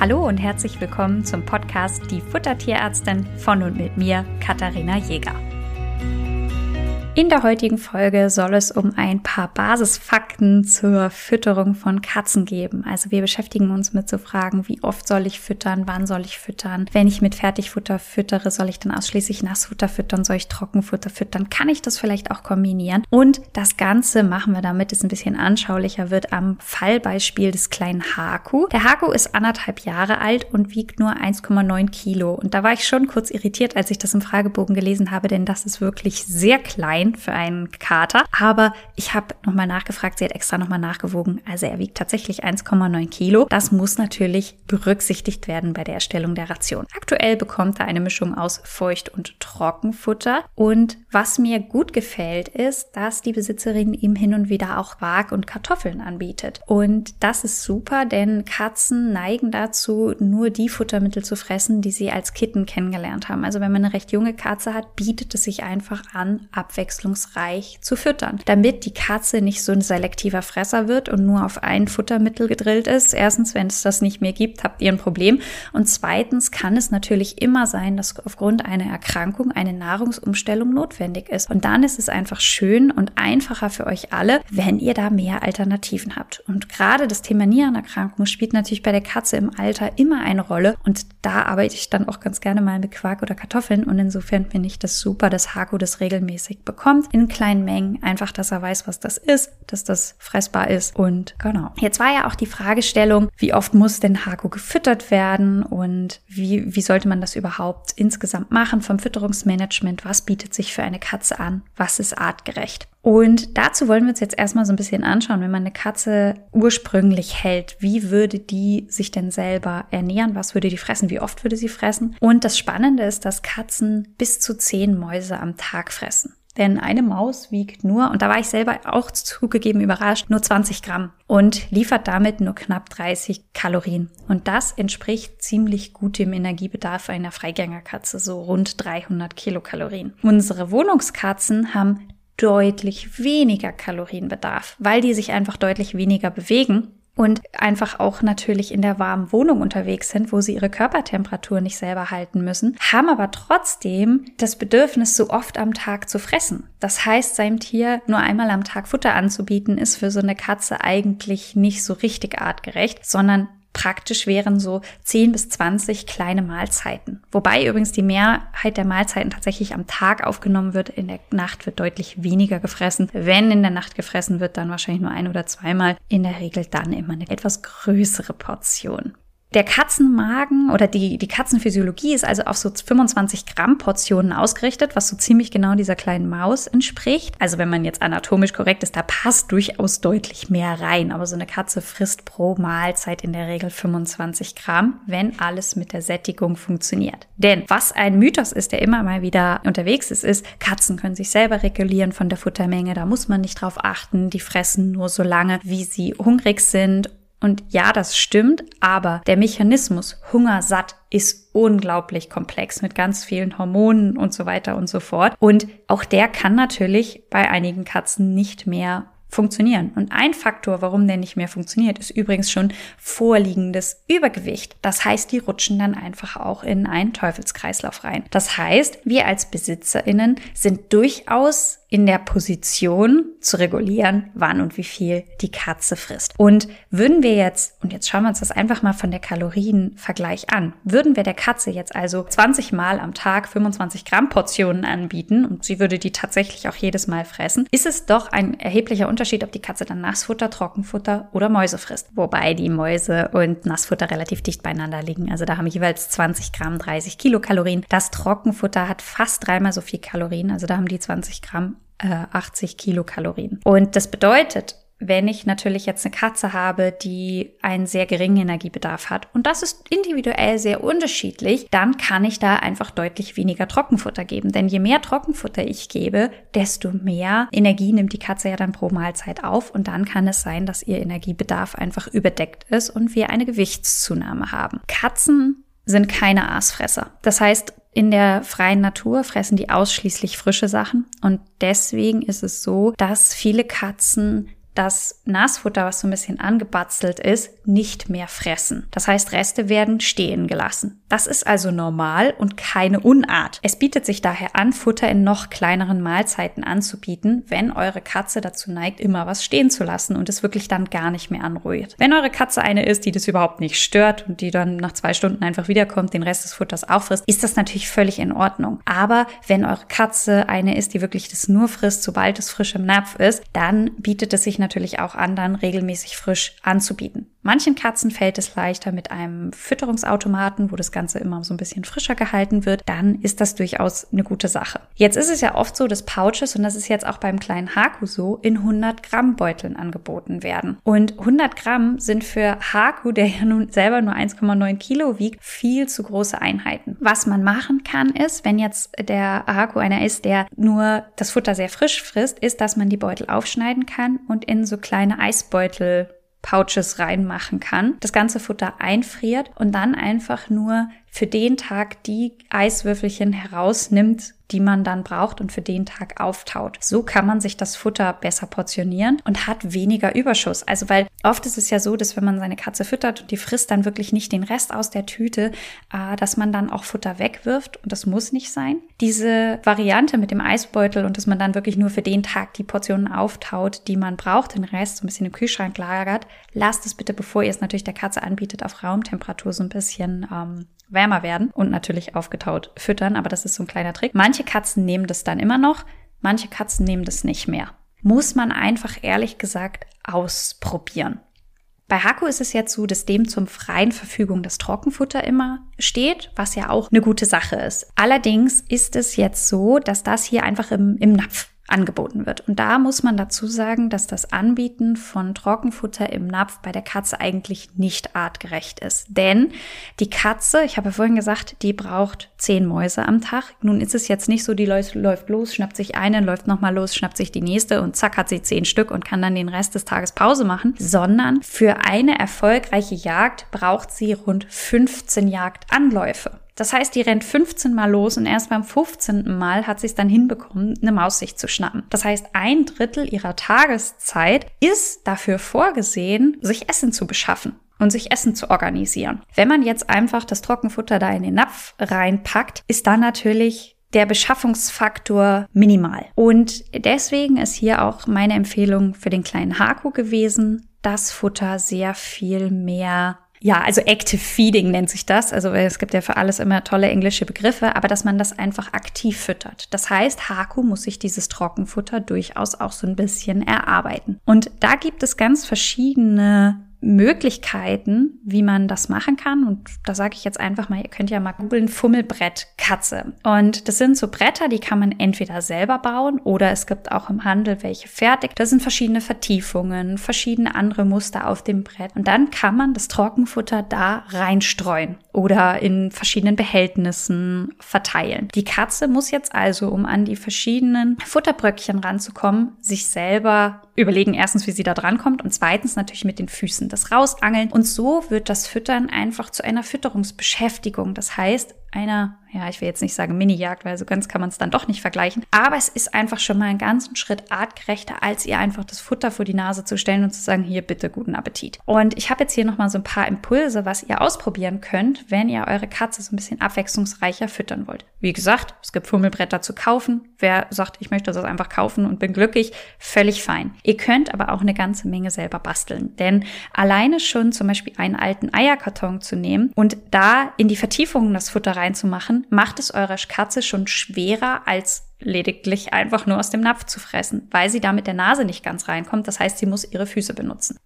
Hallo und herzlich willkommen zum Podcast Die Futtertierärztin von und mit mir, Katharina Jäger. In der heutigen Folge soll es um ein paar Basisfakten zur Fütterung von Katzen geben. Also wir beschäftigen uns mit so Fragen, wie oft soll ich füttern, wann soll ich füttern, wenn ich mit Fertigfutter füttere, soll ich dann ausschließlich Nassfutter füttern, soll ich Trockenfutter füttern, kann ich das vielleicht auch kombinieren? Und das Ganze machen wir, damit es ein bisschen anschaulicher wird, am Fallbeispiel des kleinen Haku. Der Haku ist 1,5 Jahre alt und wiegt nur 1,9 Kilo. Und da war ich schon kurz irritiert, als ich das im Fragebogen gelesen habe, denn das ist wirklich sehr klein für einen Kater, aber ich habe nochmal nachgefragt, sie hat extra nochmal nachgewogen, also er wiegt tatsächlich 1,9 Kilo. Das muss natürlich berücksichtigt werden bei der Erstellung der Ration. Aktuell bekommt er eine Mischung aus Feucht- und Trockenfutter und was mir gut gefällt ist, dass die Besitzerin ihm hin und wieder auch Quark und Kartoffeln anbietet und das ist super, denn Katzen neigen dazu, nur die Futtermittel zu fressen, die sie als Kitten kennengelernt haben. Also wenn man eine recht junge Katze hat, bietet es sich einfach an, abwechslungsreich zu füttern, damit die Katze nicht so ein selektiver Fresser wird und nur auf ein Futtermittel gedrillt ist. Erstens, wenn es das nicht mehr gibt, habt ihr ein Problem. Und zweitens kann es natürlich immer sein, dass aufgrund einer Erkrankung eine Nahrungsumstellung notwendig ist. Und dann ist es einfach schön und einfacher für euch alle, wenn ihr da mehr Alternativen habt. Und gerade das Thema Nierenerkrankung spielt natürlich bei der Katze im Alter immer eine Rolle. Und da arbeite ich dann auch ganz gerne mal mit Quark oder Kartoffeln. Und insofern finde ich das super, dass Haku das regelmäßig bekommt in kleinen Mengen, einfach, dass er weiß, was das ist, dass das fressbar ist und genau. Jetzt war ja auch die Fragestellung, wie oft muss denn Haku gefüttert werden und wie sollte man das überhaupt insgesamt machen vom Fütterungsmanagement, was bietet sich für eine Katze an, was ist artgerecht? Und dazu wollen wir uns jetzt erstmal so ein bisschen anschauen, wenn man eine Katze ursprünglich hält, wie würde die sich denn selber ernähren, was würde die fressen, wie oft würde sie fressen? Und das Spannende ist, dass Katzen bis zu 10 Mäuse am Tag fressen. Denn eine Maus wiegt nur, und da war ich selber auch zugegeben überrascht, nur 20 Gramm und liefert damit nur knapp 30 Kalorien. Und das entspricht ziemlich gut dem Energiebedarf einer Freigängerkatze, so rund 300 Kilokalorien. Unsere Wohnungskatzen haben deutlich weniger Kalorienbedarf, weil die sich einfach deutlich weniger bewegen. Und einfach auch natürlich in der warmen Wohnung unterwegs sind, wo sie ihre Körpertemperatur nicht selber halten müssen, haben aber trotzdem das Bedürfnis, so oft am Tag zu fressen. Das heißt, seinem Tier nur einmal am Tag Futter anzubieten, ist für so eine Katze eigentlich nicht so richtig artgerecht, sondern praktisch wären so 10 bis 20 kleine Mahlzeiten. Wobei übrigens die Mehrheit der Mahlzeiten tatsächlich am Tag aufgenommen wird. In der Nacht wird deutlich weniger gefressen. Wenn in der Nacht gefressen wird, dann wahrscheinlich nur ein- oder zweimal. In der Regel dann immer eine etwas größere Portion. Der Katzenmagen oder die Katzenphysiologie ist also auf so 25 Gramm Portionen ausgerichtet, was so ziemlich genau dieser kleinen Maus entspricht. Also wenn man jetzt anatomisch korrekt ist, da passt durchaus deutlich mehr rein. Aber so eine Katze frisst pro Mahlzeit in der Regel 25 Gramm, wenn alles mit der Sättigung funktioniert. Denn was ein Mythos ist, der immer mal wieder unterwegs ist, Katzen können sich selber regulieren von der Futtermenge. Da muss man nicht drauf achten. Die fressen nur so lange, wie sie hungrig sind. Und ja, das stimmt, aber der Mechanismus Hunger satt ist unglaublich komplex mit ganz vielen Hormonen und so weiter und so fort. Und auch der kann natürlich bei einigen Katzen nicht mehr funktionieren. Und ein Faktor, warum der nicht mehr funktioniert, ist übrigens schon vorliegendes Übergewicht. Das heißt, die rutschen dann einfach auch in einen Teufelskreislauf rein. Das heißt, wir als BesitzerInnen sind durchaus in der Position zu regulieren, wann und wie viel die Katze frisst. Und würden wir jetzt, und jetzt schauen wir uns das einfach mal von der Kalorienvergleich an, würden wir der Katze jetzt also 20 Mal am Tag 25 Gramm Portionen anbieten und sie würde die tatsächlich auch jedes Mal fressen, ist es doch ein erheblicher Unterschied, ob die Katze dann Nassfutter, Trockenfutter oder Mäuse frisst. Wobei die Mäuse und Nassfutter relativ dicht beieinander liegen. Also da haben jeweils 20 Gramm 30 Kilokalorien. Das Trockenfutter hat fast 3-mal so viel Kalorien. Also da haben die 20 Gramm 80 Kilokalorien. Und das bedeutet, wenn ich natürlich jetzt eine Katze habe, die einen sehr geringen Energiebedarf hat, und das ist individuell sehr unterschiedlich, dann kann ich da einfach deutlich weniger Trockenfutter geben. Denn je mehr Trockenfutter ich gebe, desto mehr Energie nimmt die Katze ja dann pro Mahlzeit auf. Und dann kann es sein, dass ihr Energiebedarf einfach überdeckt ist und wir eine Gewichtszunahme haben. Katzen sind keine Aasfresser. Das heißt, in der freien Natur fressen die ausschließlich frische Sachen. Und deswegen ist es so, dass viele Katzen das Nassfutter, was so ein bisschen angebatzelt ist, nicht mehr fressen. Das heißt, Reste werden stehen gelassen. Das ist also normal und keine Unart. Es bietet sich daher an, Futter in noch kleineren Mahlzeiten anzubieten, wenn eure Katze dazu neigt, immer was stehen zu lassen und es wirklich dann gar nicht mehr anrührt. Wenn eure Katze eine ist, die das überhaupt nicht stört und die dann nach 2 Stunden einfach wiederkommt, den Rest des Futters auffrisst, ist das natürlich völlig in Ordnung. Aber wenn eure Katze eine ist, die wirklich das nur frisst, sobald es frisch im Napf ist, dann bietet es sich natürlich auch an, dann regelmäßig frisch anzubieten. Manchen Katzen fällt es leichter mit einem Fütterungsautomaten, wo das Ganze immer so ein bisschen frischer gehalten wird. Dann ist das durchaus eine gute Sache. Jetzt ist es ja oft so, dass Pouches, und das ist jetzt auch beim kleinen Haku so, in 100 Gramm Beuteln angeboten werden. Und 100 Gramm sind für Haku, der ja nun selber nur 1,9 Kilo wiegt, viel zu große Einheiten. Was man machen kann ist, wenn jetzt der Haku einer ist, der nur das Futter sehr frisch frisst, ist, dass man die Beutel aufschneiden kann und in so kleine Eisbeutel Pouches reinmachen kann, das ganze Futter einfriert und dann einfach nur für den Tag die Eiswürfelchen herausnimmt, die man dann braucht und für den Tag auftaut. So kann man sich das Futter besser portionieren und hat weniger Überschuss. Also weil oft ist es ja so, dass wenn man seine Katze füttert und die frisst dann wirklich nicht den Rest aus der Tüte, dass man dann auch Futter wegwirft und das muss nicht sein. Diese Variante mit dem Eisbeutel und dass man dann wirklich nur für den Tag die Portionen auftaut, die man braucht, den Rest so ein bisschen im Kühlschrank lagert, lasst es bitte, bevor ihr es natürlich der Katze anbietet, auf Raumtemperatur so ein bisschen wärmer werden und natürlich aufgetaut füttern, aber das ist so ein kleiner Trick. Manche Katzen nehmen das dann immer noch, manche Katzen nehmen das nicht mehr. Muss man einfach ehrlich gesagt ausprobieren. Bei Haku ist es jetzt so, dass dem zum freien Verfügung das Trockenfutter immer steht, was ja auch eine gute Sache ist. Allerdings ist es jetzt so, dass das hier einfach im Napf angeboten wird. Und da muss man dazu sagen, dass das Anbieten von Trockenfutter im Napf bei der Katze eigentlich nicht artgerecht ist. Denn die Katze, ich habe ja vorhin gesagt, die braucht 10 Mäuse am Tag. Nun ist es jetzt nicht so, die läuft los, schnappt sich eine, läuft nochmal los, schnappt sich die nächste und zack, hat sie 10 Stück und kann dann den Rest des Tages Pause machen. Sondern für eine erfolgreiche Jagd braucht sie rund 15 Jagdanläufe. Das heißt, die rennt 15 Mal los und erst beim 15. Mal hat sie es dann hinbekommen, eine Maus sich zu schnappen. Das heißt, 1/3 ihrer Tageszeit ist dafür vorgesehen, sich Essen zu beschaffen und sich Essen zu organisieren. Wenn man jetzt einfach das Trockenfutter da in den Napf reinpackt, ist da natürlich der Beschaffungsfaktor minimal. Und deswegen ist hier auch meine Empfehlung für den kleinen Haku gewesen, das Futter sehr viel mehr. Ja, also Active Feeding nennt sich das. Also es gibt ja für alles immer tolle englische Begriffe, aber dass man das einfach aktiv füttert. Das heißt, Haku muss sich dieses Trockenfutter durchaus auch so ein bisschen erarbeiten. Und da gibt es ganz verschiedene Möglichkeiten, wie man das machen kann. Und da sage ich jetzt einfach mal, ihr könnt ja mal googeln, Fummelbrett Katze. Und das sind so Bretter, die kann man entweder selber bauen oder es gibt auch im Handel welche fertig. Da sind verschiedene Vertiefungen, verschiedene andere Muster auf dem Brett. Und dann kann man das Trockenfutter da reinstreuen oder in verschiedenen Behältnissen verteilen. Die Katze muss jetzt also, um an die verschiedenen Futterbröckchen ranzukommen, sich selber überlegen, erstens, wie sie da drankommt und zweitens natürlich mit den Füßen das rausangeln. Und so wird das Füttern einfach zu einer Fütterungsbeschäftigung. Das heißt, einer, ja, ich will jetzt nicht sagen Mini-Jagd, weil so ganz kann man es dann doch nicht vergleichen. Aber es ist einfach schon mal einen ganzen Schritt artgerechter, als ihr einfach das Futter vor die Nase zu stellen und zu sagen, hier bitte, guten Appetit. Und ich habe jetzt hier nochmal so ein paar Impulse, was ihr ausprobieren könnt, wenn ihr eure Katze so ein bisschen abwechslungsreicher füttern wollt. Wie gesagt, es gibt Fummelbretter zu kaufen. Wer sagt, ich möchte das einfach kaufen und bin glücklich, völlig fein. Ihr könnt aber auch eine ganze Menge selber basteln. Denn alleine schon zum Beispiel einen alten Eierkarton zu nehmen und da in die Vertiefungen das Futter reinzumachen, macht es eurer Katze schon schwerer, als lediglich einfach nur aus dem Napf zu fressen, weil sie da mit der Nase nicht ganz reinkommt. Das heißt, sie muss ihre Füße benutzen.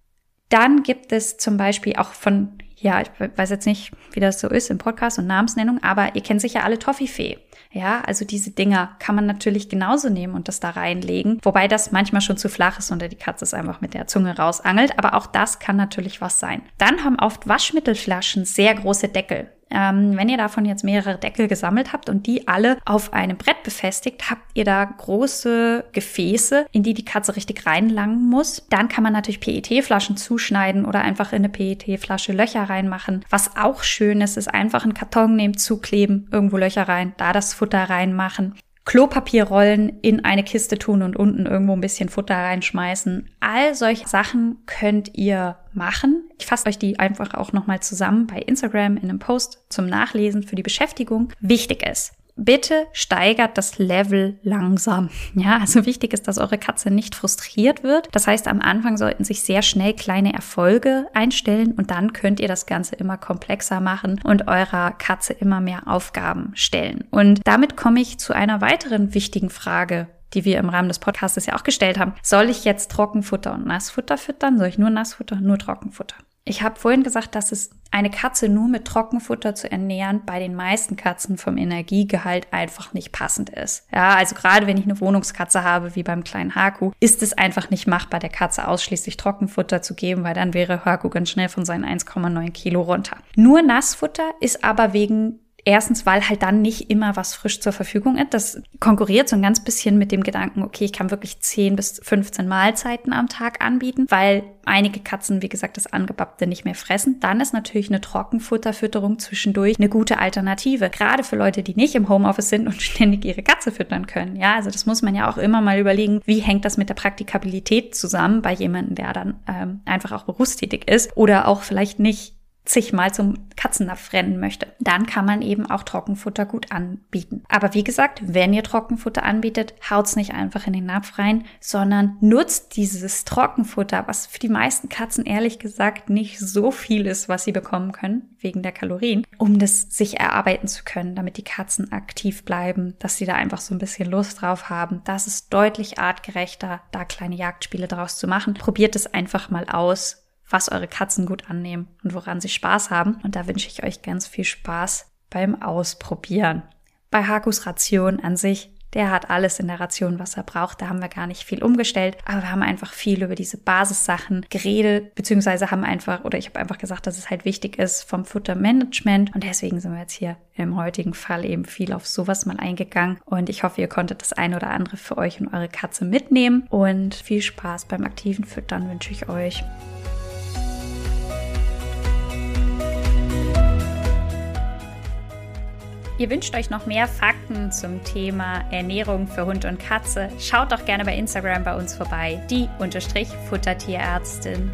Dann gibt es zum Beispiel auch von, ja, ich weiß jetzt nicht, wie das so ist im Podcast und Namensnennung, aber ihr kennt sicher alle Toffifee. Ja, also diese Dinger kann man natürlich genauso nehmen und das da reinlegen, wobei das manchmal schon zu flach ist und die Katze es einfach mit der Zunge rausangelt, aber auch das kann natürlich was sein. Dann haben oft Waschmittelflaschen sehr große Deckel. Wenn ihr davon jetzt mehrere Deckel gesammelt habt und die alle auf einem Brett befestigt, habt ihr da große Gefäße, in die Katze richtig reinlangen muss. Dann kann man natürlich PET-Flaschen zuschneiden oder einfach in eine PET-Flasche Löcher reinmachen. Was auch schön ist, ist einfach einen Karton nehmen, zukleben, irgendwo Löcher rein, da das Futter reinmachen. Klopapierrollen in eine Kiste tun und unten irgendwo ein bisschen Futter reinschmeißen. All solche Sachen könnt ihr machen. Ich fasse euch die einfach auch nochmal zusammen bei Instagram in einem Post zum Nachlesen für die Beschäftigung. Wichtig ist, bitte steigert das Level langsam. Ja, also wichtig ist, dass eure Katze nicht frustriert wird. Das heißt, am Anfang sollten sich sehr schnell kleine Erfolge einstellen und dann könnt ihr das Ganze immer komplexer machen und eurer Katze immer mehr Aufgaben stellen. Und damit komme ich zu einer weiteren wichtigen Frage, die wir im Rahmen des Podcasts ja auch gestellt haben. Soll ich jetzt Trockenfutter und Nassfutter füttern? Soll ich nur Nassfutter, nur Trockenfutter? Ich habe vorhin gesagt, dass es eine Katze nur mit Trockenfutter zu ernähren bei den meisten Katzen vom Energiegehalt einfach nicht passend ist. Ja, also gerade wenn ich eine Wohnungskatze habe, wie beim kleinen Haku, ist es einfach nicht machbar, der Katze ausschließlich Trockenfutter zu geben, weil dann wäre Haku ganz schnell von seinen 1,9 Kilo runter. Nur Nassfutter ist aber wegen... Erstens, weil halt dann nicht immer was frisch zur Verfügung ist. Das konkurriert so ein ganz bisschen mit dem Gedanken, okay, ich kann wirklich 10 bis 15 Mahlzeiten am Tag anbieten, weil einige Katzen, wie gesagt, das Angebappte nicht mehr fressen. Dann ist natürlich eine Trockenfutterfütterung zwischendurch eine gute Alternative. Gerade für Leute, die nicht im Homeoffice sind und ständig ihre Katze füttern können. Ja, also das muss man ja auch immer mal überlegen, wie hängt das mit der Praktikabilität zusammen bei jemandem, der dann einfach auch berufstätig ist oder auch vielleicht nicht sich mal zum Katzennapf rennen möchte. Dann kann man eben auch Trockenfutter gut anbieten. Aber wie gesagt, wenn ihr Trockenfutter anbietet, haut's nicht einfach in den Napf rein, sondern nutzt dieses Trockenfutter, was für die meisten Katzen ehrlich gesagt nicht so viel ist, was sie bekommen können, wegen der Kalorien, um das sich erarbeiten zu können, damit die Katzen aktiv bleiben, dass sie da einfach so ein bisschen Lust drauf haben. Das ist deutlich artgerechter, da kleine Jagdspiele draus zu machen. Probiert es einfach mal aus, was eure Katzen gut annehmen und woran sie Spaß haben. Und da wünsche ich euch ganz viel Spaß beim Ausprobieren. Bei Hakus Ration an sich, der hat alles in der Ration, was er braucht. Da haben wir gar nicht viel umgestellt, aber wir haben einfach viel über diese Basissachen geredet, beziehungsweise ich habe einfach gesagt, dass es halt wichtig ist vom Futtermanagement. Und deswegen sind wir jetzt hier im heutigen Fall eben viel auf sowas mal eingegangen. Und ich hoffe, ihr konntet das ein oder andere für euch und eure Katze mitnehmen. Und viel Spaß beim aktiven Füttern wünsche ich euch. Ihr wünscht euch noch mehr Fakten zum Thema Ernährung für Hund und Katze? Schaut doch gerne bei Instagram bei uns vorbei, die _Futtertierärztin.